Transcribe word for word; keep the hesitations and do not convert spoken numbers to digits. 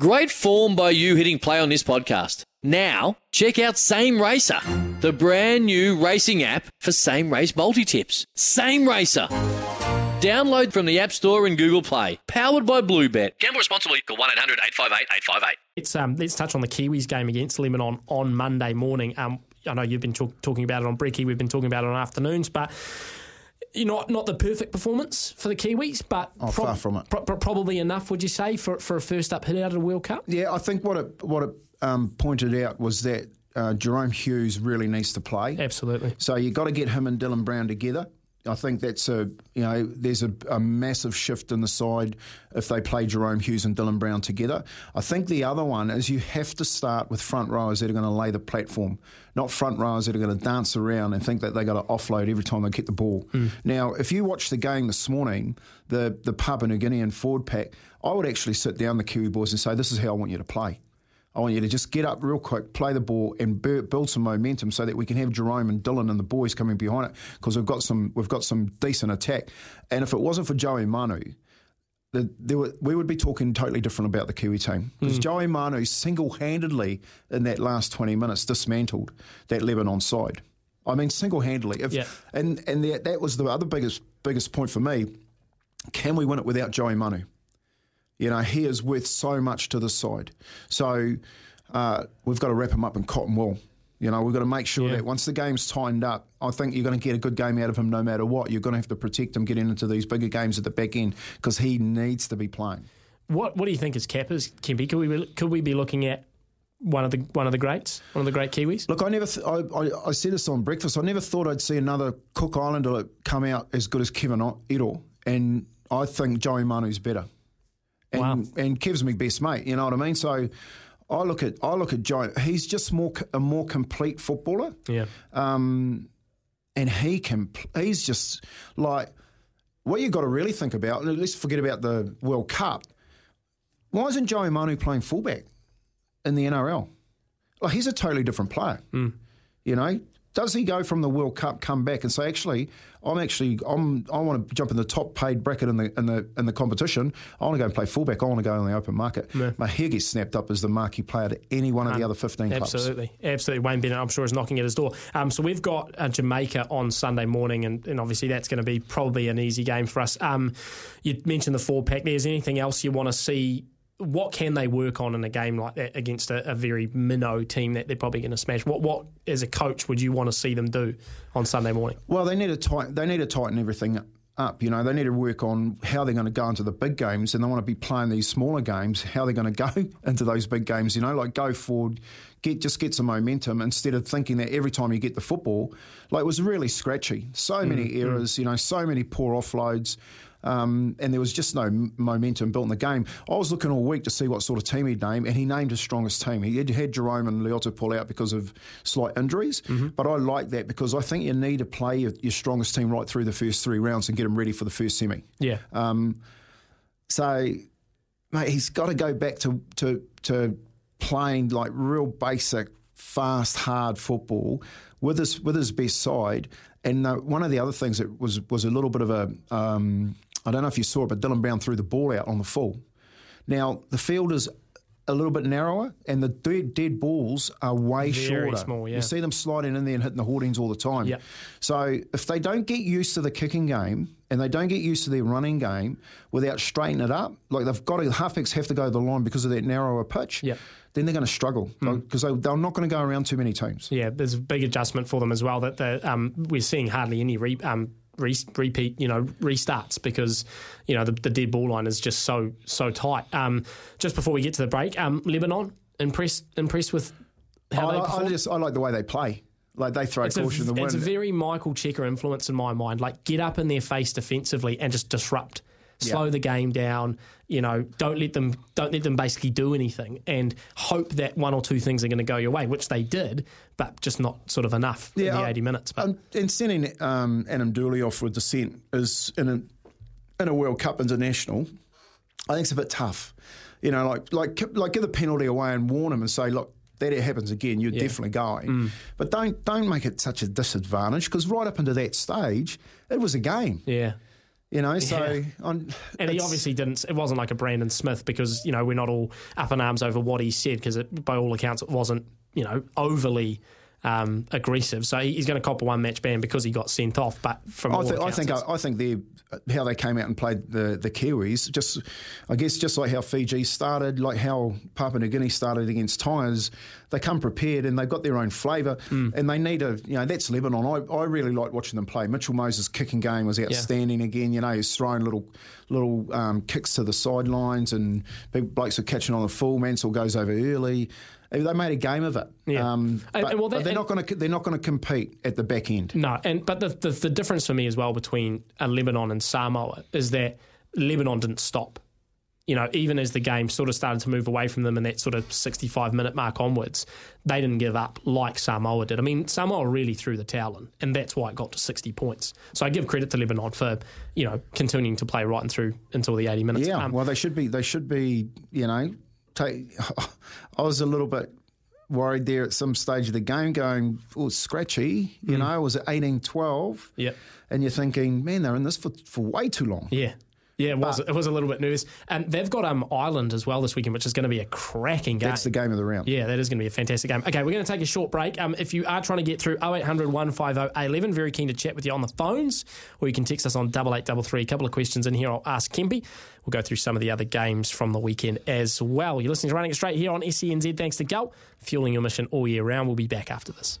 Great form by you hitting play on this podcast. Now, check out Same Racer, the brand new racing app for same race multi-tips. Same Racer. Download from the App Store and Google Play. Powered by Bluebet. Gamble responsibly. Call one eight hundred eight five eight eight five eight. It's, um, let's touch on the Kiwis game against Lebanon on Monday morning. Um, I know you've been talk- talking about it on Breaky. We've been talking about it on Afternoons, but... You know, not the perfect performance for the Kiwis, but oh, prob- far from it. Pro- probably enough, would you say, for for a first up hit out of the World Cup? Yeah, I think what it what it um, pointed out was that uh, Jerome Hughes really needs to play. Absolutely. So you got to get him and Dylan Brown together. I think that's a you know there's a, a massive shift in the side if they play Jerome Hughes and Dylan Brown together. I think the other one is you have to start with front rowers that are going to lay the platform, not front rowers that are going to dance around and think that they've got to offload every time they get the ball. Mm. Now, if you watch the game this morning, the, the Papua New Guinean forward pack, I would actually sit down the Kiwi boys and say, this is how I want you to play. I want you to just get up real quick, play the ball, and build some momentum so that we can have Jerome and Dylan and the boys coming behind it because we've got some we've got some decent attack. And if it wasn't for Joey Manu, the, there were, we would be talking totally different about the Kiwi team because mm. Joey Manu single-handedly in that last twenty minutes dismantled that Lebanon side. I mean, single-handedly. If, yeah. And and the, that was the other biggest biggest point for me. Can we win it without Joey Manu? You know, he is worth so much to this side. So uh, we've got to wrap him up in cotton wool. You know, we've got to make sure yeah. that once the game's tightened up, I think you're going to get a good game out of him no matter what. You're going to have to protect him getting into these bigger games at the back end because he needs to be playing. What What do you think is cappers, Kempi? Could we could we be looking at one of the one of the greats, one of the great Kiwis? Look, I never. Th- I, I, I said this on breakfast. I never thought I'd see another Cook Islander come out as good as Kevin Iro, and I think Joey Manu's better. And, wow. and Kev's my best mate, you know what I mean? So I look at I look at Joe. He's just more a more complete footballer. Yeah. Um, and he can. He's just like what you got to really think about. Let's forget about the World Cup. Why isn't Joey Manu playing fullback in the N R L? Like he's a totally different player. Mm. You know. Does he go from the World Cup, come back, and say, "Actually, I'm actually I'm I want to jump in the top paid bracket in the in the in the competition. I want to go and play fullback. I want to go in the open market." Yeah. My hair gets snapped up as the marquee player to any one of um, the other fifteen clubs. Absolutely, absolutely. Wayne Bennett, I'm sure, is knocking at his door. Um, so we've got uh, Jamaica on Sunday morning, and, and obviously that's going to be probably an easy game for us. Um, you mentioned the four pack. There's anything else you want to see? What can they work on in a game like that against a, a very minnow team that they're probably going to smash? What, what as a coach, would you want to see them do on Sunday morning? Well, they need to tighten, they need to tighten everything up. You know, they need to work on how they're going to go into the big games, and they want to be playing these smaller games. How they're going to go into those big games? You know, like go forward, get just get some momentum instead of thinking that every time you get the football, like it was really scratchy. So mm, many errors. Mm. You know, so many poor offloads. Um, and there was just no m- momentum built in the game. I was looking all week to see what sort of team he'd name, and he named his strongest team. He had, had Jerome and Leota pull out because of slight injuries, mm-hmm. but I like that because I think you need to play your, your strongest team right through the first three rounds and get them ready for the first semi. Yeah. Um, so, mate, he's got to go back to, to to playing like real basic, fast, hard football with his with his best side. And uh, one of the other things that was was a little bit of a um, I don't know if you saw it, but Dylan Brown threw the ball out on the full. Now, the field is a little bit narrower, and the dead, dead balls are way Very shorter. Small, yeah. You see them sliding in there and hitting the hoardings all the time. Yep. So if they don't get used to the kicking game and they don't get used to their running game without straightening it up, like they've got to, the halfbacks have to go to the line because of that narrower pitch, yep. then they're going to struggle because mm. like, they, they're not going to go around too many teams. Yeah, there's a big adjustment for them as well that the, um, we're seeing hardly any re- um, Re- repeat, you know, restarts because, you know, the, the dead ball line is just so so tight. Um, just before we get to the break, um, Lebanon impressed impressed with how I, they perform. I just I like the way they play. Like they throw it's caution to the wind. It's a very Michael Checker influence in my mind. Like get up in their face defensively and just disrupt, slow yeah. the game down. You know, don't let them don't let them basically do anything and hope that one or two things are going to go your way, which they did. But just not sort of enough yeah, in the eighty minutes. But. Um, and sending um, Adam Dooley off with dissent is in a in a World Cup international. I think it's a bit tough, you know. Like like like give the penalty away and warn him and say, look, that it happens again, you're yeah. definitely going. Mm. But don't don't make it such a disadvantage because right up into that stage, it was a game. Yeah. You know, so yeah. on, and he obviously didn't. It wasn't like a Brandon Smith, because you know we're not all up in arms over what he said, because by all accounts it wasn't, you know, overly um, aggressive. So he's going to cop a one match ban because he got sent off. But from I, all think, accounts, I think I, I think they how they came out and played the the Kiwis, just I guess just like how Fiji started, like how Papua New Guinea started against Tyres. They come prepared and they've got their own flavour, mm. and they need a, you know, that's Lebanon. I, I really like watching them play. Mitchell Moses' kicking game was outstanding yeah. again. You know, he's throwing little little um, kicks to the sidelines, and big blokes are catching on the full. Mansell goes over early. They made a game of it. Yeah. Um, but, and, well, that, but they're not going to they're not going to compete at the back end. No, and but the, the the difference for me as well between a Lebanon and Samoa is that Lebanon didn't stop. You know, even as the game sort of started to move away from them in that sort of sixty-five minute mark onwards, they didn't give up like Samoa did. I mean, Samoa really threw the towel in, and that's why it got to sixty points. So I give credit to Lebanon for, you know, continuing to play right and through until the eighty minutes. Yeah, um, well, they should be, they should be, you know, take, I was a little bit worried there at some stage of the game going, oh, scratchy, you mm. know, it was at eighteen twelve. Yeah. And you're thinking, man, they're in this for, for way too long. Yeah. Yeah, it was, it was a little bit nervous. And they've got um, Ireland as well this weekend, which is going to be a cracking game. That's the game of the round. Yeah, that is going to be a fantastic game. Okay, we're going to take a short break. Um, if you are trying to get through oh eight hundred, one five oh, eight one one, very keen to chat with you on the phones, or you can text us on double eight double three. A couple of questions in here. I'll ask Kempi. We'll go through some of the other games from the weekend as well. You're listening to Running It Straight here on S C N Z. Thanks to Gulp, fueling your mission all year round. We'll be back after this.